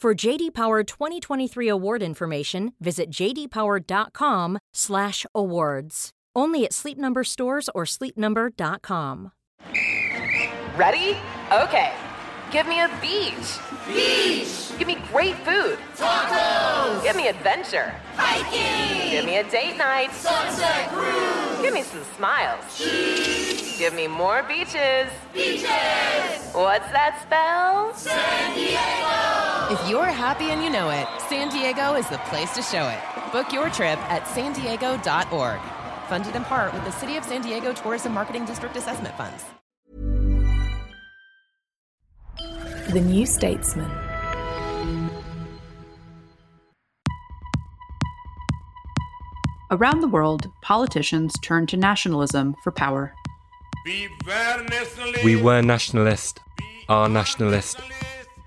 For J.D. Power 2023 award information, visit jdpower.com/awards. Only at Sleep Number stores or sleepnumber.com. Ready? Okay. Give me a beach. Beach. Give me great food. Tacos. Give me adventure. Hiking. Give me a date night. Sunset cruise. Give me some smiles. Cheese. Give me more beaches. Beaches. What's that spell? San Diego. If you're happy and you know it, San Diego is the place to show it. Book your trip at sandiego.org. Funded in part with the City of San Diego Tourism Marketing District Assessment Funds. The New Statesman. Around the world, politicians turn to nationalism for power. We were nationalist, are nationalist,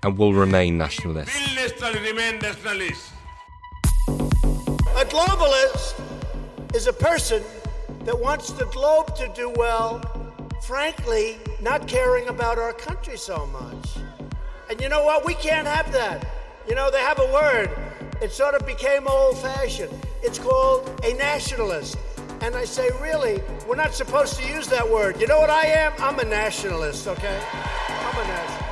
and will remain nationalist. A globalist is a person that wants the globe to do well, frankly, not caring about our country so much. And you know what? We can't have that. You know, they have a word. It sort of became old-fashioned. It's called a nationalist. And I say, really, we're not supposed to use that word. You know what I am? I'm a nationalist, okay? I'm a nationalist.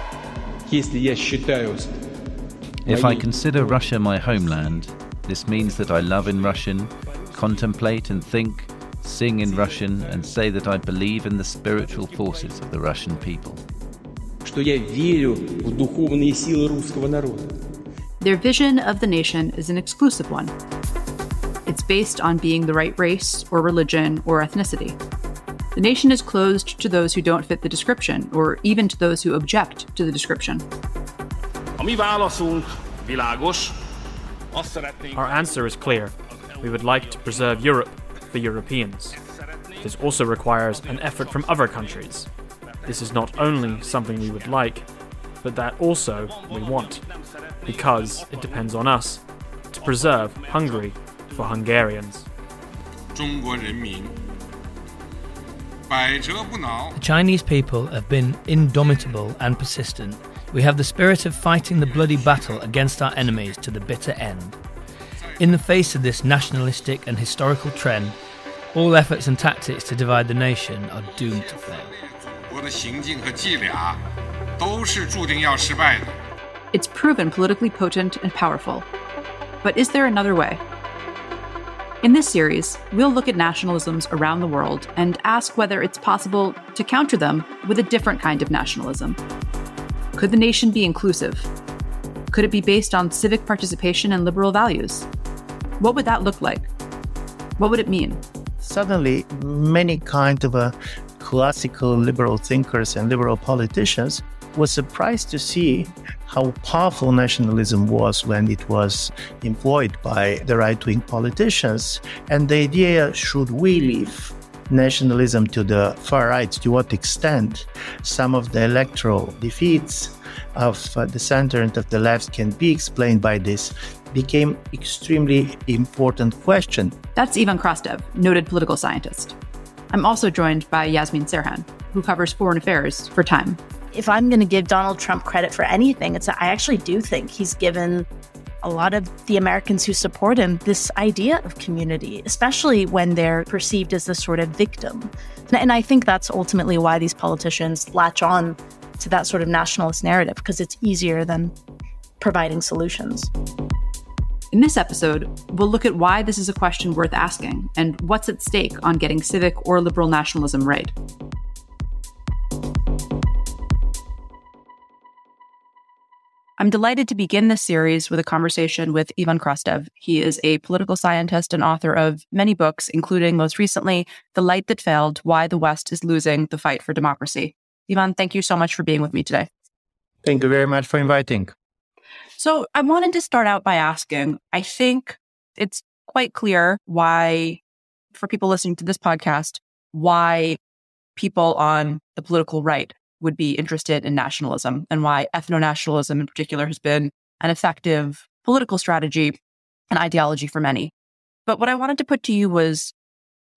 If I consider Russia my homeland, this means that I love in Russian, contemplate and think, sing in Russian, and say that I believe in the spiritual forces of the Russian people. Their vision of the nation is an exclusive one. It's based on being the right race or religion or ethnicity. The nation is closed to those who don't fit the description, or even to those who object to the description. Our answer is clear. We would like to preserve Europe for Europeans. This also requires an effort from other countries. This is not only something we would like, but that also we want, because it depends on us to preserve Hungary for Hungarians. The Chinese people have been indomitable and persistent. We have the spirit of fighting the bloody battle against our enemies to the bitter end. In the face of this nationalistic and historical trend, all efforts and tactics to divide the nation are doomed to fail. It's proven politically potent and powerful. But is there another way? In this series, we'll look at nationalisms around the world and ask whether it's possible to counter them with a different kind of nationalism. Could the nation be inclusive? Could it be based on civic participation and liberal values? What would that look like? What would it mean? Suddenly, many kind of classical liberal thinkers and liberal politicians was surprised to see how powerful nationalism was when it was employed by the right-wing politicians. And the idea, should we leave nationalism to the far right, to what extent some of the electoral defeats of the center and of the left can be explained by this, became extremely important question. That's Ivan Krastev, noted political scientist. I'm also joined by Yasmin Serhan, who covers foreign affairs for Time. If I'm going to give Donald Trump credit for anything, it's that I actually do think he's given a lot of the Americans who support him this idea of community, especially when they're perceived as the sort of victim. And I think that's ultimately why these politicians latch on to that sort of nationalist narrative, because it's easier than providing solutions. In this episode, we'll look at why this is a question worth asking and what's at stake on getting civic or liberal nationalism right. I'm delighted to begin this series with a conversation with Ivan Krastev. He is a political scientist and author of many books, including most recently, The Light That Failed, Why the West is Losing the Fight for Democracy. Ivan, thank you so much for being with me today. Thank you very much for inviting. So I wanted to start out by asking, I think it's quite clear why, for people listening to this podcast, why people on the political right would be interested in nationalism and why ethno-nationalism in particular has been an effective political strategy and ideology for many. But what I wanted to put to you was,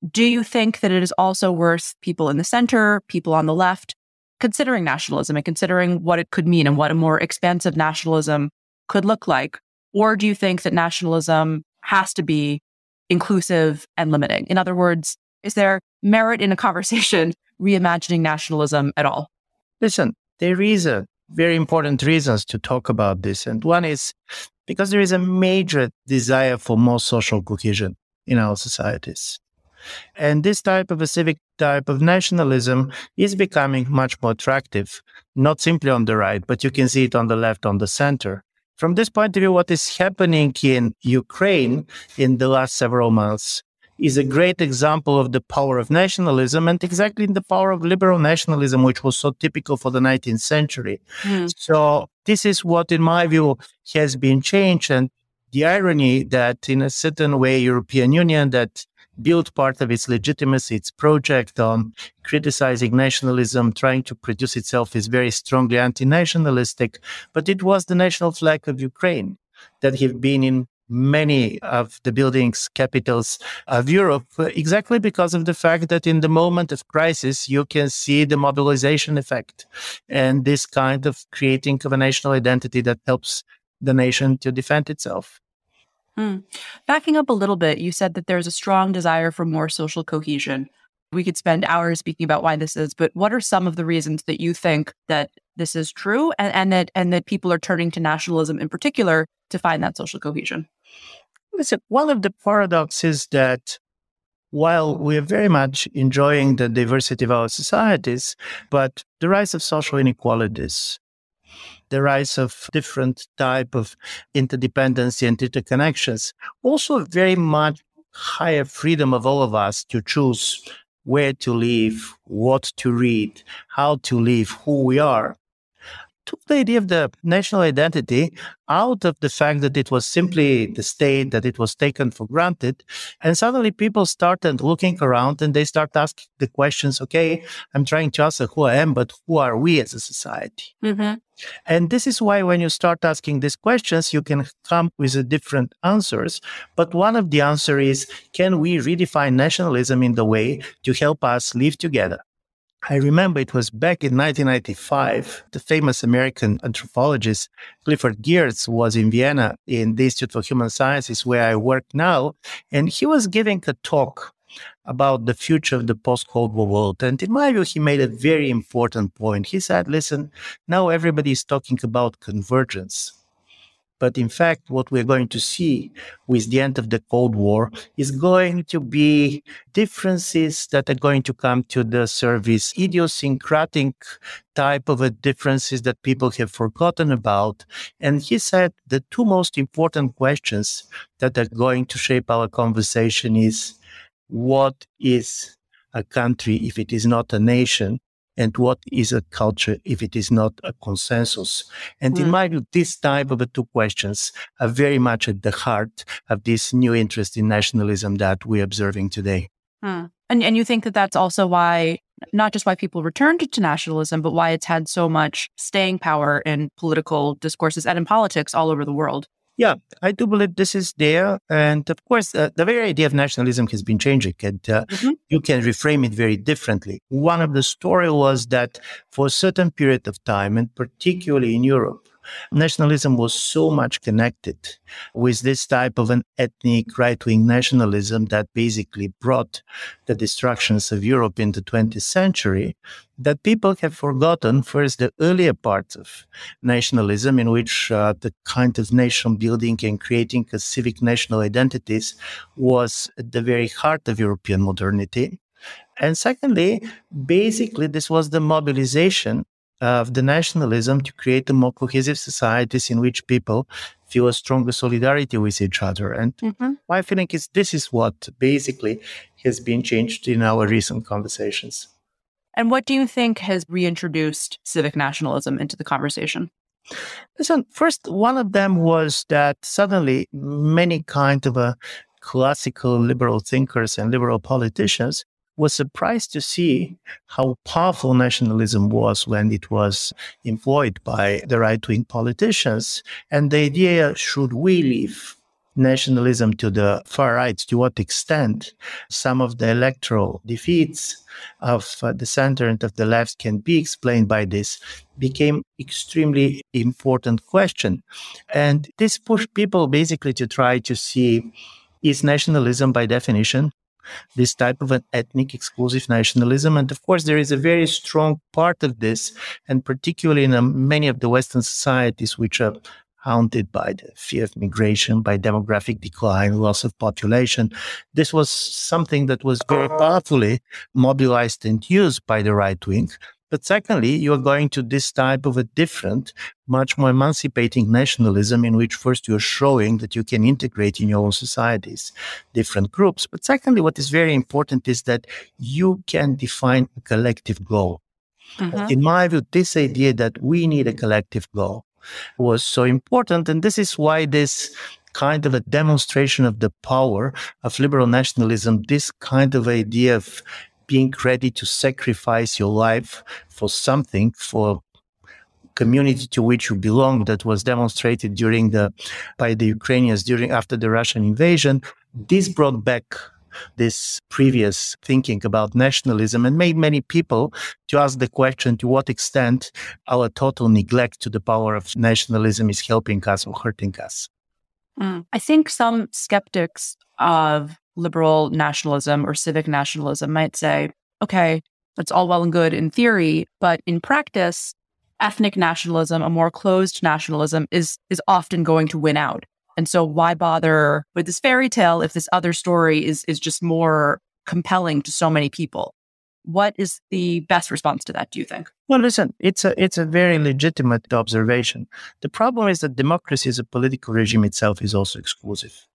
do you think that it is also worth people in the center, people on the left, considering nationalism and considering what it could mean and what a more expansive nationalism could look like? Or do you think that nationalism has to be inclusive and limiting? In other words, is there merit in a conversation reimagining nationalism at all? Listen, there is a very important reasons to talk about this. And one is because there is a major desire for more social cohesion in our societies. And this type of a civic type of nationalism is becoming much more attractive, not simply on the right, but you can see it on the left, on the center. From this point of view, what is happening in Ukraine in the last several months is a great example of the power of nationalism and exactly the power of liberal nationalism, which was so typical for the 19th century. Mm. So this is what, in my view, has been changed. And the irony that in a certain way, European Union that built part of its legitimacy, its project on criticizing nationalism, trying to produce itself is very strongly anti-nationalistic, but it was the national flag of Ukraine that have been in many of the buildings, capitals of Europe, exactly because of the fact that in the moment of crisis, you can see the mobilization effect and this kind of creating of a national identity that helps the nation to defend itself. Mm. Backing up a little bit, you said that there's a strong desire for more social cohesion. We could spend hours speaking about why this is, but what are some of the reasons that you think that this is true and that people are turning to nationalism in particular to find that social cohesion? Listen, one of the paradoxes that while we are very much enjoying the diversity of our societies, but the rise of social inequalities, the rise of different type of interdependency and interconnections, also very much higher freedom of all of us to choose where to live, what to read, how to live, who we are, took the idea of the national identity out of the fact that it was simply the state, that it was taken for granted. And suddenly people started looking around and they start asking the questions, okay, I'm trying to answer who I am, but who are we as a society? Mm-hmm. And this is why when you start asking these questions, you can come with different answers. But one of the answers is, can we redefine nationalism in the way to help us live together? I remember it was back in 1995, the famous American anthropologist Clifford Geertz was in Vienna in the Institute for Human Sciences, where I work now, and he was giving a talk about the future of the post-Cold War world. And in my view, he made a very important point. He said, listen, now everybody is talking about convergence. But in fact, what we're going to see with the end of the Cold War is going to be differences that are going to come to the surface, idiosyncratic type of differences that people have forgotten about. And he said the two most important questions that are going to shape our conversation is, what is a country if it is not a nation? And what is a culture if it is not a consensus? And in my view, this type of two questions are very much at the heart of this new interest in nationalism that we're observing today. Mm. And you think that that's also why, not just why people returned to nationalism, but why it's had so much staying power in political discourses and in politics all over the world? Yeah, I do believe this is there. And of course, the very idea of nationalism has been changing and you can reframe it very differently. One of the story was that for a certain period of time, and particularly in Europe, nationalism was so much connected with this type of an ethnic right-wing nationalism that basically brought the destructions of Europe in the 20th century that people have forgotten first the earlier parts of nationalism in which the kind of nation building and creating a civic national identities was at the very heart of European modernity. And secondly, basically this was the mobilization of the nationalism to create a more cohesive societies in which people feel a stronger solidarity with each other. And my feeling is this is what basically has been changed in our recent conversations. And what do you think has reintroduced civic nationalism into the conversation? Listen, first, one of them was that suddenly many kind of classical liberal thinkers and liberal politicians was surprised to see how powerful nationalism was when it was employed by the right-wing politicians. And the idea, should we leave nationalism to the far right, to what extent some of the electoral defeats of the center and of the left can be explained by this, became extremely important question. And this pushed people basically to try to see, is nationalism by definition this type of an ethnic exclusive nationalism? And of course, there is a very strong part of this, and particularly in many of the Western societies which are haunted by the fear of migration, by demographic decline, loss of population. This was something that was very powerfully mobilized and used by the right wing. But secondly, you are going to this type of a different, much more emancipating nationalism in which first you're showing that you can integrate in your own societies different groups. But secondly, what is very important is that you can define a collective goal. Mm-hmm. In my view, this idea that we need a collective goal was so important. And this is why this kind of a demonstration of the power of liberal nationalism, this kind of idea of being ready to sacrifice your life for something, for community to which you belong, that was demonstrated by the Ukrainians after the Russian invasion, this brought back this previous thinking about nationalism and made many people to ask the question, to what extent our total neglect to the power of nationalism is helping us or hurting us. I think some skeptics of liberal nationalism or civic nationalism might say, okay, that's all well and good in theory, but in practice, ethnic nationalism, a more closed nationalism, is often going to win out. And so why bother with this fairy tale if this other story is just more compelling to so many people? What is the best response to that, do you think? Well, listen, it's a very legitimate observation. The problem is that democracy as a political regime itself is also exclusive.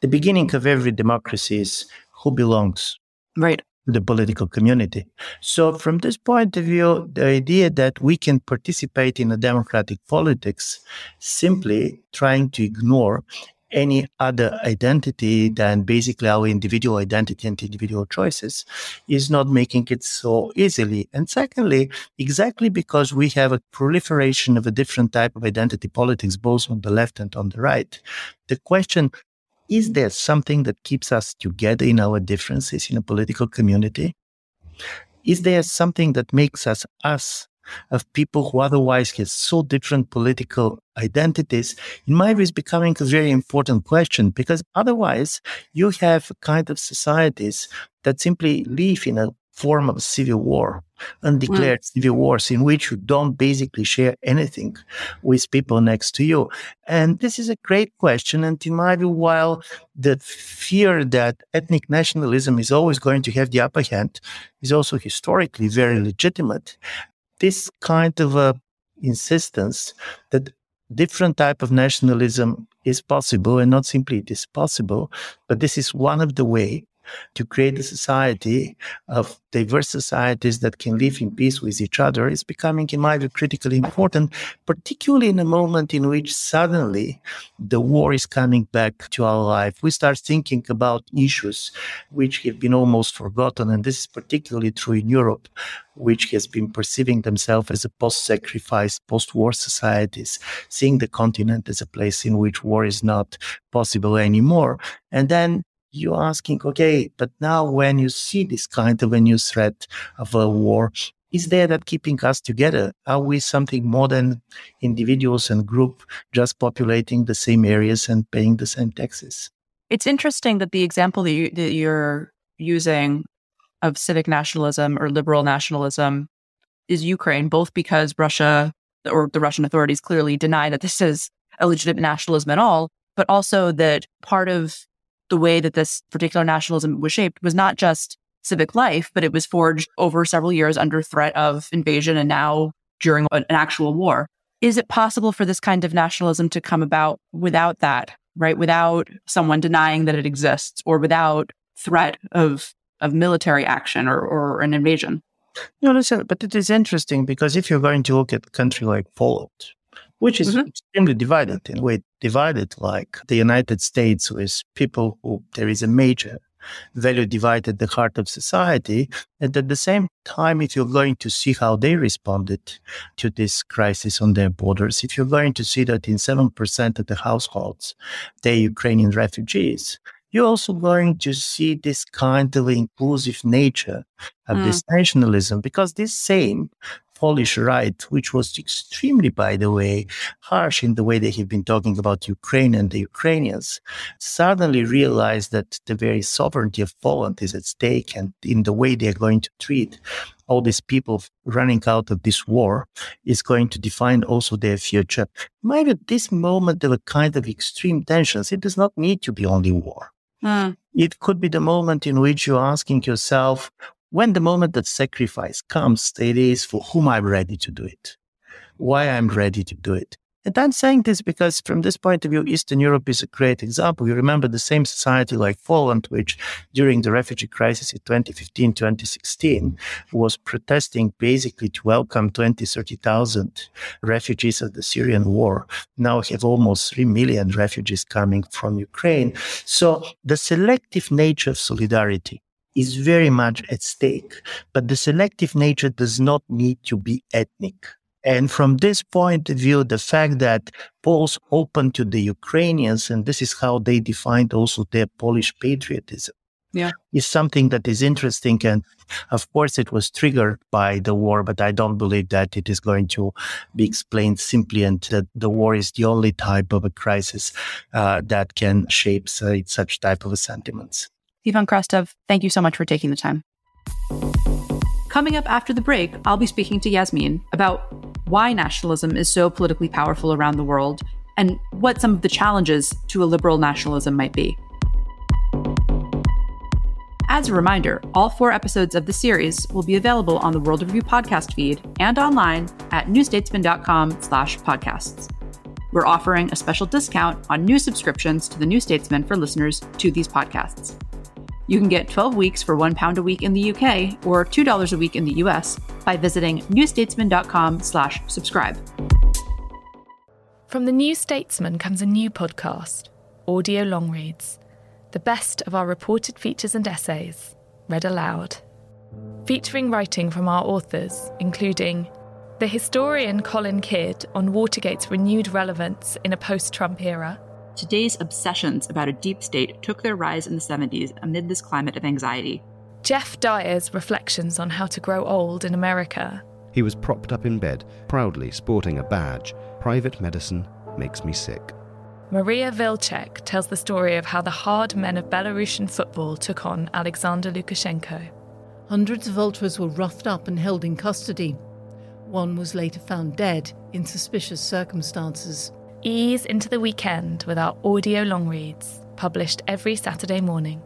The beginning of every democracy is who belongs. Right. The political community. So from this point of view, the idea that we can participate in a democratic politics simply trying to ignore any other identity than basically our individual identity and individual choices is not making it so easily. And secondly, exactly because we have a proliferation of a different type of identity politics, both on the left and on the right, the question, is there something that keeps us together in our differences in a political community? Is there something that makes us us of people who otherwise have so different political identities? In my view, it's becoming a very important question, because otherwise you have kind of societies that simply live in a form of civil war, undeclared civil wars in which you don't basically share anything with people next to you. And this is a great question. And in my view, while the fear that ethnic nationalism is always going to have the upper hand is also historically very legitimate, this kind of insistence that different type of nationalism is possible, and not simply it is possible, but this is one of the ways to create a society of diverse societies that can live in peace with each other is becoming, in my view, critically important, particularly in a moment in which suddenly the war is coming back to our life. We start thinking about issues which have been almost forgotten, and this is particularly true in Europe, which has been perceiving themselves as a post-sacrifice, post-war societies, seeing the continent as a place in which war is not possible anymore. And then you're asking, okay, but now when you see this kind of a new threat of a war, is there that keeping us together? Are we something more than individuals and group just populating the same areas and paying the same taxes? It's interesting that the example that you're using of civic nationalism or liberal nationalism is Ukraine, both because Russia or the Russian authorities clearly deny that this is a legitimate nationalism at all, but also that part of the way that this particular nationalism was shaped was not just civic life, but it was forged over several years under threat of invasion and now during an actual war. Is it possible for this kind of nationalism to come about without that, right? Without someone denying that it exists or without threat of military action or an invasion? No, listen, but it is interesting because if you're going to look at a country like Poland, which is extremely divided in a way, divided like the United States with people who there is a major value divide at the heart of society. And at the same time, if you're going to see how they responded to this crisis on their borders, if you're going to see that in 7% of the households, they're Ukrainian refugees, you're also going to see this kind of inclusive nature of this nationalism, because this same Polish right, which was extremely, by the way, harsh in the way they have been talking about Ukraine and the Ukrainians, suddenly realized that the very sovereignty of Poland is at stake, and in the way they are going to treat all these people running out of this war is going to define also their future. Maybe at this moment of a kind of extreme tensions, it does not need to be only war. It could be the moment in which you're asking yourself, when the moment that sacrifice comes, it is for whom I'm ready to do it, why I'm ready to do it. And I'm saying this because from this point of view, Eastern Europe is a great example. You remember the same society like Poland, which during the refugee crisis in 2015, 2016, was protesting basically to welcome 20, 30,000 refugees of the Syrian war. Now have almost 3 million refugees coming from Ukraine. So the selective nature of solidarity is very much at stake, but the selective nature does not need to be ethnic. And from this point of view, the fact that Poles open to the Ukrainians, and this is how they defined also their Polish patriotism, is something that is interesting. And of course, it was triggered by the war, but I don't believe that it is going to be explained simply, and that the war is the only type of a crisis that can shape such type of sentiments. Ivan Krastev, thank you so much for taking the time. Coming up after the break, I'll be speaking to Yasmin about why nationalism is so politically powerful around the world and what some of the challenges to a liberal nationalism might be. As a reminder, all 4 episodes of the series will be available on the World Review podcast feed and online at newstatesman.com/podcasts. We're offering a special discount on new subscriptions to The New Statesman for listeners to these podcasts. You can get 12 weeks for £1 a week in the UK or $2 a week in the US by visiting newstatesman.com/subscribe. From The New Statesman comes a new podcast, Audio Long Reads, the best of our reported features and essays, read aloud. Featuring writing from our authors, including the historian Colin Kidd on Watergate's renewed relevance in a post-Trump era. Today's obsessions about a deep state took their rise in the 70s amid this climate of anxiety. Jeff Dyer's reflections on how to grow old in America. He was propped up in bed, proudly sporting a badge. Private medicine makes me sick. Maria Vilcek tells the story of how the hard men of Belarusian football took on Alexander Lukashenko. Hundreds of ultras were roughed up and held in custody. One was later found dead in suspicious circumstances. Ease into the weekend with our audio long reads, published every Saturday morning.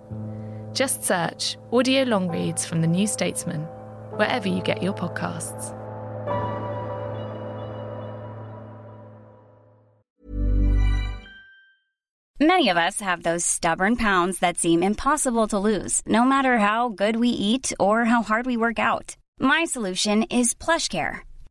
Just search Audio Long Reads from The New Statesman, wherever you get your podcasts. Many of us have those stubborn pounds that seem impossible to lose, no matter how good we eat or how hard we work out. My solution is PlushCare.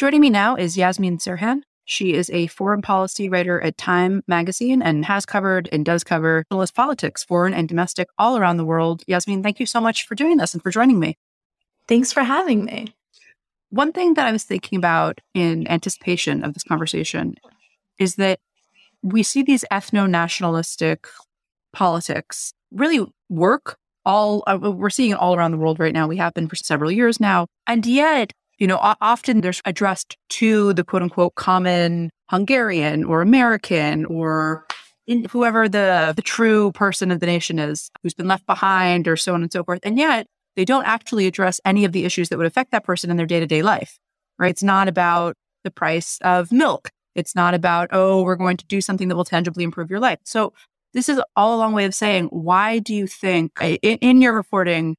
Joining me now is Yasmin Serhan. She is a foreign policy writer at Time magazine and has covered and does cover journalist politics, foreign and domestic, all around the world. Yasmin, thank you so much for doing this and for joining me. Thanks for having me. One thing that I was thinking about in anticipation of this conversation is that we see these ethno-nationalistic politics really work. We're seeing it all around the world right now. We have been for several years now. And yet, you know, often they're addressed to the quote-unquote common Hungarian or American or whoever the true person of the nation is who's been left behind or so on and so forth. And yet, they don't actually address any of the issues that would affect that person in their day-to-day life, right? It's not about the price of milk. It's not about, oh, we're going to do something that will tangibly improve your life. So this is all a long way of saying, why do you think in your reporting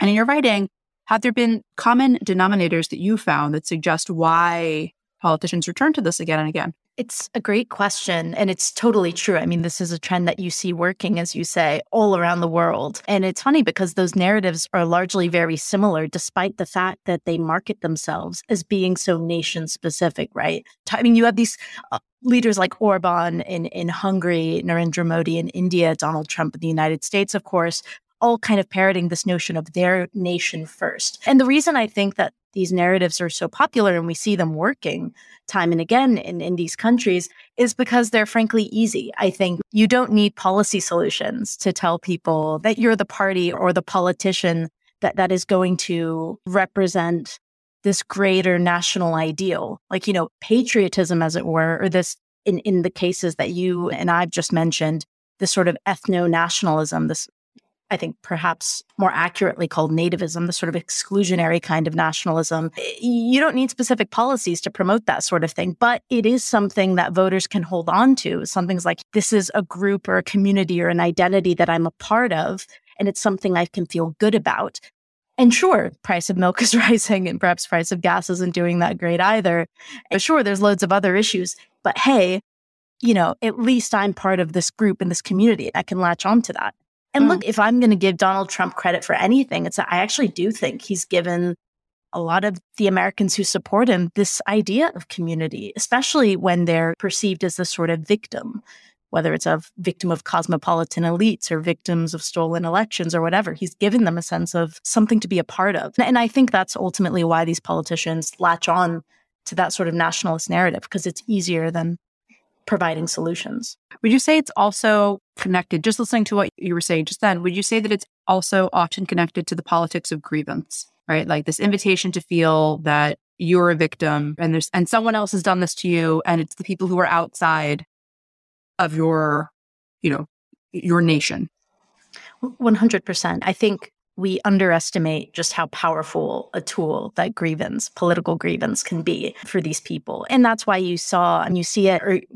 and in your writing, have there been common denominators that you found that suggest why politicians return to this again and again? It's a great question, and it's totally true. I mean, this is a trend that you see working, as you say, all around the world. And it's funny because those narratives are largely very similar, despite the fact that they market themselves as being so nation-specific, right? I mean, you have these leaders like Orban in Hungary, Narendra Modi in India, Donald Trump in the United States, of course, all kind of parroting this notion of their nation first. And the reason I think that these narratives are so popular and we see them working time and again in these countries is because they're frankly easy. I think you don't need policy solutions to tell people that you're the party or the politician that is going to represent this greater national ideal, like, you know, patriotism, as it were, or this in the cases that you and I've just mentioned, this sort of ethno-nationalism, this, I think perhaps more accurately called nativism, the sort of exclusionary kind of nationalism. You don't need specific policies to promote that sort of thing, but it is something that voters can hold on to. Something's like, this is a group or a community or an identity that I'm a part of, and it's something I can feel good about. And sure, price of milk is rising and perhaps price of gas isn't doing that great either. But sure, there's loads of other issues, but hey, you know, at least I'm part of this group and this community. I can latch on to that. And look, if I'm going to give Donald Trump credit for anything, it's that I actually do think he's given a lot of the Americans who support him this idea of community, especially when they're perceived as the sort of victim, whether it's a victim of cosmopolitan elites or victims of stolen elections or whatever. He's given them a sense of something to be a part of. And I think that's ultimately why these politicians latch on to that sort of nationalist narrative, because it's easier than providing solutions. Would you say it's also connected, just listening to what you were saying just then, would you say that it's also often connected to the politics of grievance, right? Like this invitation to feel that you're a victim and someone else has done this to you, and it's the people who are outside of your, you know, your nation. 100%. I think we underestimate just how powerful a tool that grievance, political grievance, can be for these people. And that's why we saw it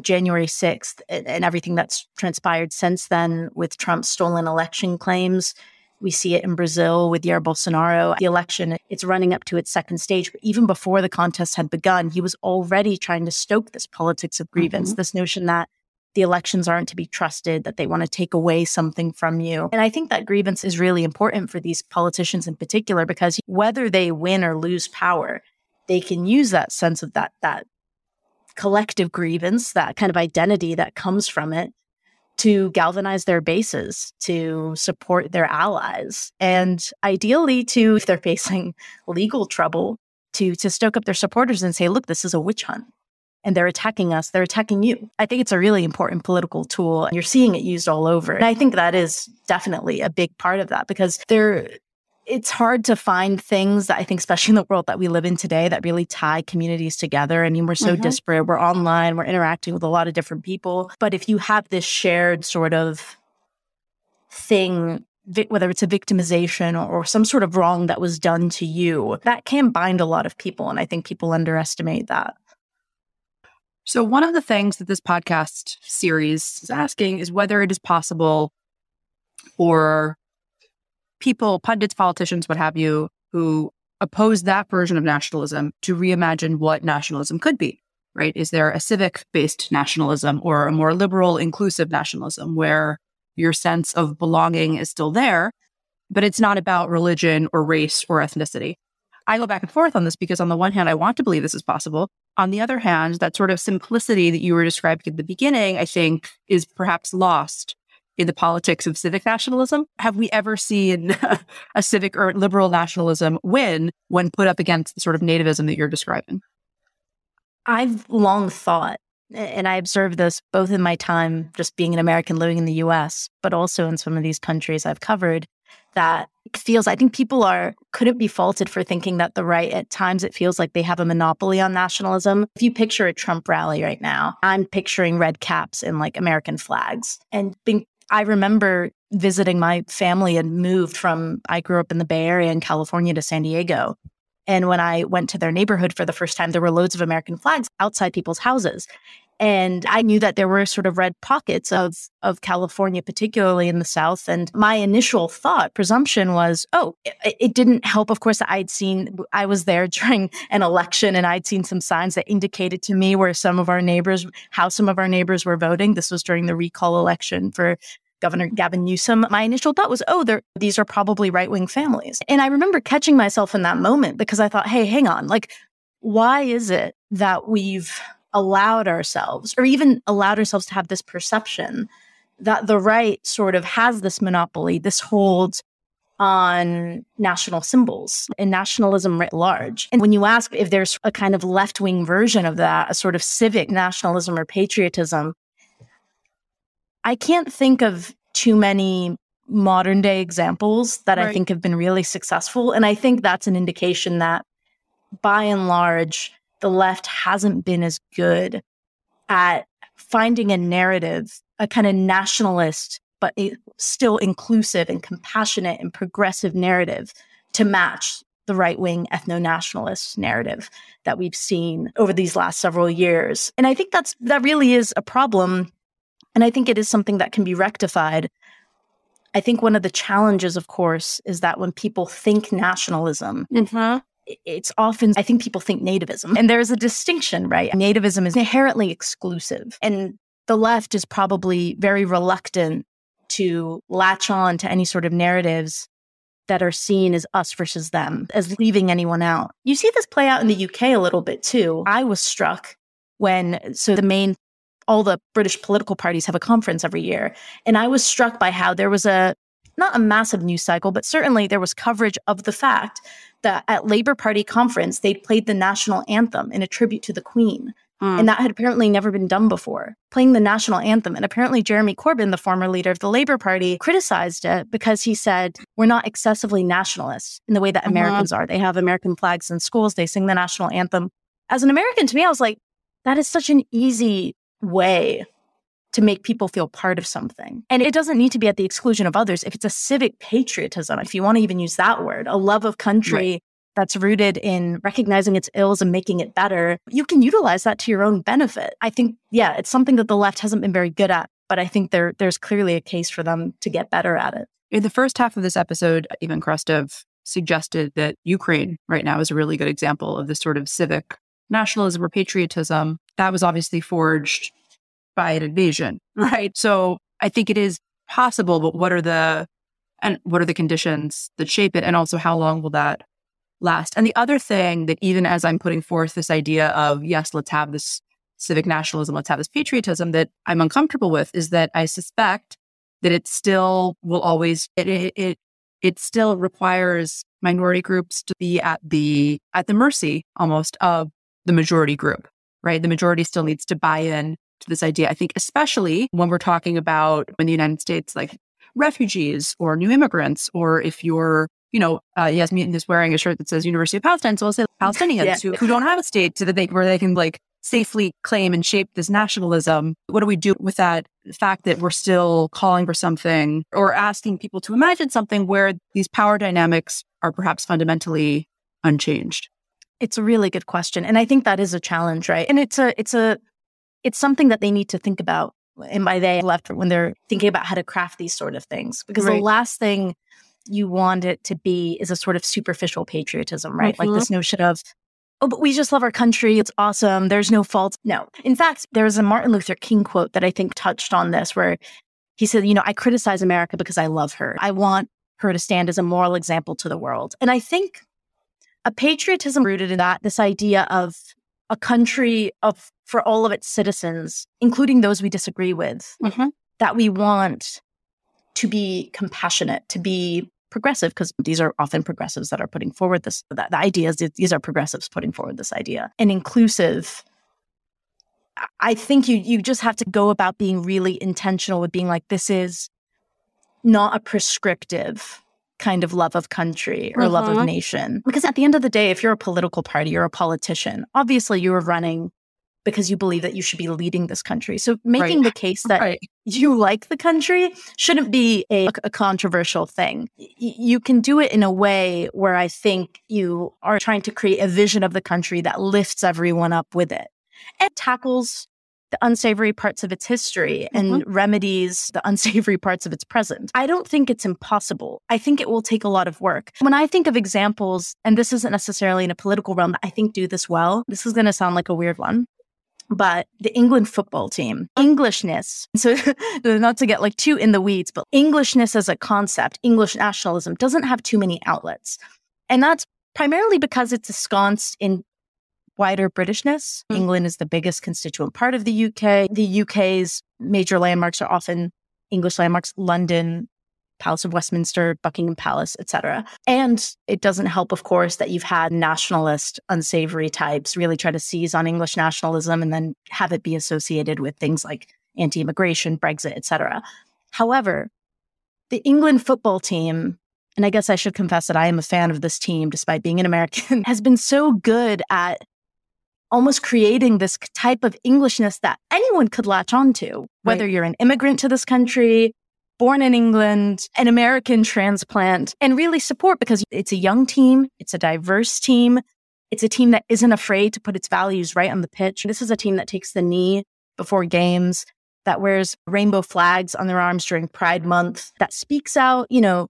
January 6th and everything that's transpired since then with Trump's stolen election claims. We see it in Brazil with Jair Bolsonaro. The election, it's running up to its second stage. But even before the contest had begun, he was already trying to stoke this politics of grievance, this notion that the elections aren't to be trusted, that they want to take away something from you. And I think that grievance is really important for these politicians in particular, because whether they win or lose power, they can use that sense of that collective grievance, that kind of identity that comes from it, to galvanize their bases, to support their allies, and ideally to, if they're facing legal trouble, to stoke up their supporters and say, look, this is a witch hunt. And they're attacking us, they're attacking you. I think it's a really important political tool, and you're seeing it used all over. And I think that is definitely a big part of that, because there it's hard to find things that I think, especially in the world that we live in today, that really tie communities together. I mean, we're so disparate. We're online. We're interacting with a lot of different people. But if you have this shared sort of thing, whether it's a victimization or some sort of wrong that was done to you, that can bind a lot of people. And I think people underestimate that. So one of the things that this podcast series is asking is whether it is possible for people, pundits, politicians, what have you, who oppose that version of nationalism to reimagine what nationalism could be, right? Is there a civic-based nationalism or a more liberal, inclusive nationalism where your sense of belonging is still there, but it's not about religion or race or ethnicity? I go back and forth on this because on the one hand, I want to believe this is possible. On the other hand, that sort of simplicity that you were describing at the beginning, I think, is perhaps lost in the politics of civic nationalism. Have we ever seen a civic or liberal nationalism win when put up against the sort of nativism that you're describing? I've long thought, and I observed this both in my time just being an American living in the U.S., but also in some of these countries I've covered, that I think people couldn't be faulted for thinking that the right, at times it feels like they have a monopoly on nationalism. If you picture a Trump rally right now, I'm picturing red caps and like American flags. And I remember visiting my family and moved from, I grew up in the Bay Area in California to San Diego. And when I went to their neighborhood for the first time, there were loads of American flags outside people's houses. And I knew that there were sort of red pockets of California, particularly in the South. And my initial thought, presumption was, it didn't help. Of course, I was there during an election and I'd seen some signs that indicated to me where some of our neighbors were voting. This was during the recall election for Governor Gavin Newsom. My initial thought was, these are probably right-wing families. And I remember catching myself in that moment because I thought, hey, hang on, like, why is it that we've allowed ourselves to have this perception that the right sort of has this monopoly, this hold on national symbols and nationalism writ large? And when you ask if there's a kind of left-wing version of that, a sort of civic nationalism or patriotism, I can't think of too many modern day examples that I think have been really successful. And I think that's an indication that by and large, the left hasn't been as good at finding a narrative, a kind of nationalist, but still inclusive and compassionate and progressive narrative to match the right-wing ethno-nationalist narrative that we've seen over these last several years. And I think that really is a problem. And I think it is something that can be rectified. I think one of the challenges, of course, is that when people think nationalism, it's often, I think people think nativism. And there's a distinction, right? Nativism is inherently exclusive. And the left is probably very reluctant to latch on to any sort of narratives that are seen as us versus them, as leaving anyone out. You see this play out in the UK a little bit too. I was struck when, all the British political parties have a conference every year. And I was struck by how there was not a massive news cycle, but certainly there was coverage of the fact that at Labour Party conference, they played the national anthem in a tribute to the Queen. And that had apparently never been done before, playing the national anthem. And apparently Jeremy Corbyn, the former leader of the Labour Party, criticized it because he said, we're not excessively nationalist in the way that Americans are. They have American flags in schools. They sing the national anthem. As an American, to me, I was like, that is such an easy way to make people feel part of something. And it doesn't need to be at the exclusion of others. If it's a civic patriotism, if you want to even use that word, a love of country that's rooted in recognizing its ills and making it better, you can utilize that to your own benefit. I think, it's something that the left hasn't been very good at, but I think there's clearly a case for them to get better at it. In the first half of this episode, Ivan Krastev suggested that Ukraine right now is a really good example of this sort of civic nationalism or patriotism that was obviously forged by an invasion, right? So I think it is possible, but what are the conditions that shape it? And also how long will that last? And the other thing that even as I'm putting forth this idea of, yes, let's have this civic nationalism, let's have this patriotism that I'm uncomfortable with is that I suspect that it still will always, it still requires minority groups to be at the mercy almost of the majority group, right? The majority still needs to buy in to this idea. I think especially when we're talking about in the United States, like refugees or new immigrants, or if you're you know, Yasmin is wearing a shirt that says University of Palestine. So I'll say Palestinians who don't have a state so that they, where they can like safely claim and shape this nationalism. What do we do with that fact that we're still calling for something or asking people to imagine something where these power dynamics are perhaps fundamentally unchanged? It's a really good question. And I think that is a challenge, right? And it's something that they need to think about. And by they, left when they're thinking about how to craft these sort of things, because the last thing you want it to be is a sort of superficial patriotism, right? Like this notion of, oh, but we just love our country. It's awesome. There's no fault. No. In fact, there's a Martin Luther King quote that I think touched on this, where he said, you know, I criticize America because I love her. I want her to stand as a moral example to the world. And I think a patriotism rooted in that, this idea of a country of for all of its citizens, including those we disagree with, that we want to be compassionate, to be progressive, because these are often progressives that are putting forward this, that the idea is that these are progressives putting forward this idea, and inclusive. I think you just have to go about being really intentional with being like, this is not a prescriptive kind of love of country or love of nation. Because at the end of the day, if you're a political party, you're a politician, obviously you are running because you believe that you should be leading this country. So making the case that you like the country shouldn't be a controversial thing. You can do it in a way where I think you are trying to create a vision of the country that lifts everyone up with it and tackles the unsavory parts of its history and remedies the unsavory parts of its present. I don't think it's impossible. I think it will take a lot of work. When I think of examples, and this isn't necessarily in a political realm that I think do this well, this is going to sound like a weird one, but the England football team, Englishness. So not to get like too in the weeds, but Englishness as a concept, English nationalism, doesn't have too many outlets. And that's primarily because it's ensconced in wider Britishness. England is the biggest constituent part of the UK. The UK's major landmarks are often English landmarks, London, Palace of Westminster, Buckingham Palace, etc. And it doesn't help, of course, that you've had nationalist, unsavory types really try to seize on English nationalism and then have it be associated with things like anti-immigration, Brexit, etc. However, the England football team, and I guess I should confess that I am a fan of this team despite being an American, has been so good at almost creating this type of Englishness that anyone could latch onto, whether you're an immigrant to this country, born in England, an American transplant, and really support, because it's a young team, it's a diverse team, it's a team that isn't afraid to put its values right on the pitch. This is a team that takes the knee before games, that wears rainbow flags on their arms during Pride Month, that speaks out, you know,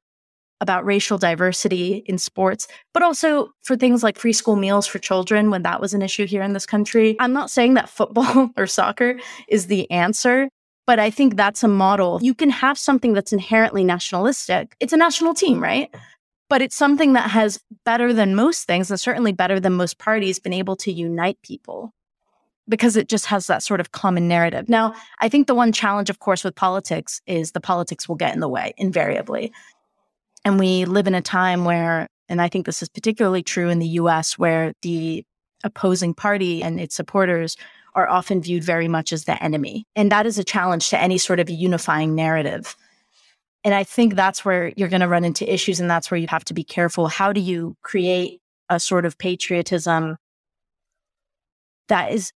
about racial diversity in sports, but also for things like free school meals for children when that was an issue here in this country. I'm not saying that football or soccer is the answer, but I think that's a model. You can have something that's inherently nationalistic. It's a national team, right? But it's something that has, better than most things, and certainly better than most parties, been able to unite people because it just has that sort of common narrative. Now, I think the one challenge, of course, with politics is the politics will get in the way invariably. And we live in a time where, and I think this is particularly true in the US, where the opposing party and its supporters are often viewed very much as the enemy. And that is a challenge to any sort of unifying narrative. And I think that's where you're going to run into issues, and that's where you have to be careful. How do you create a sort of patriotism that is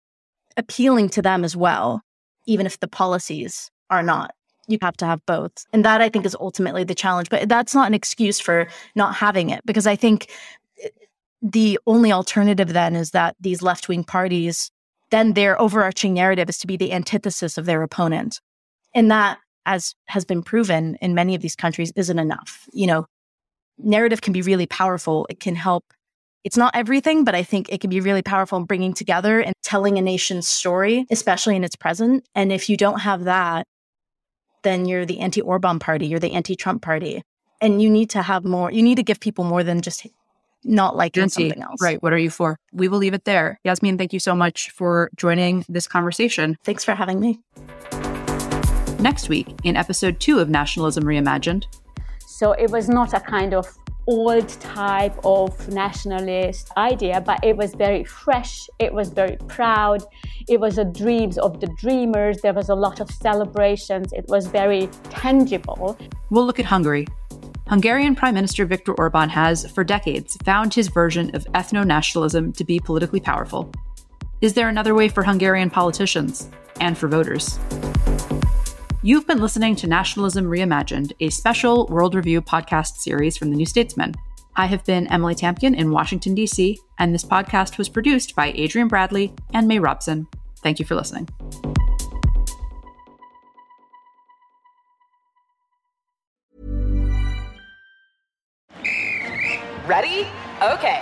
appealing to them as well, even if the policies are not? You have to have both. And that, I think, is ultimately the challenge. But that's not an excuse for not having it, because I think the only alternative then is that these left-wing parties, then their overarching narrative is to be the antithesis of their opponent. And that, as has been proven in many of these countries, isn't enough. You know, narrative can be really powerful. It can help. It's not everything, but I think it can be really powerful in bringing together and telling a nation's story, especially in its present. And if you don't have that, then you're the anti-Orban party, you're the anti-Trump party. And you need to have more, you need to give people more than just not liking something else. Right. What are you for? We will leave it there. Yasmin, thank you so much for joining this conversation. Thanks for having me. Next week, in episode 2 of Nationalism Reimagined. So it was not a kind of old type of nationalist idea, but it was very fresh, it was very proud, it was the dreams of the dreamers, there was a lot of celebrations, it was very tangible. We'll look at Hungary. Hungarian Prime Minister Viktor Orban has, for decades, found his version of ethno-nationalism to be politically powerful. Is there another way for Hungarian politicians and for voters? You've been listening to Nationalism Reimagined, a special World Review podcast series from The New Statesman. I have been Emily Tamkin in Washington, D.C., and this podcast was produced by Adrian Bradley and Mae Robson. Thank you for listening. Ready? Okay.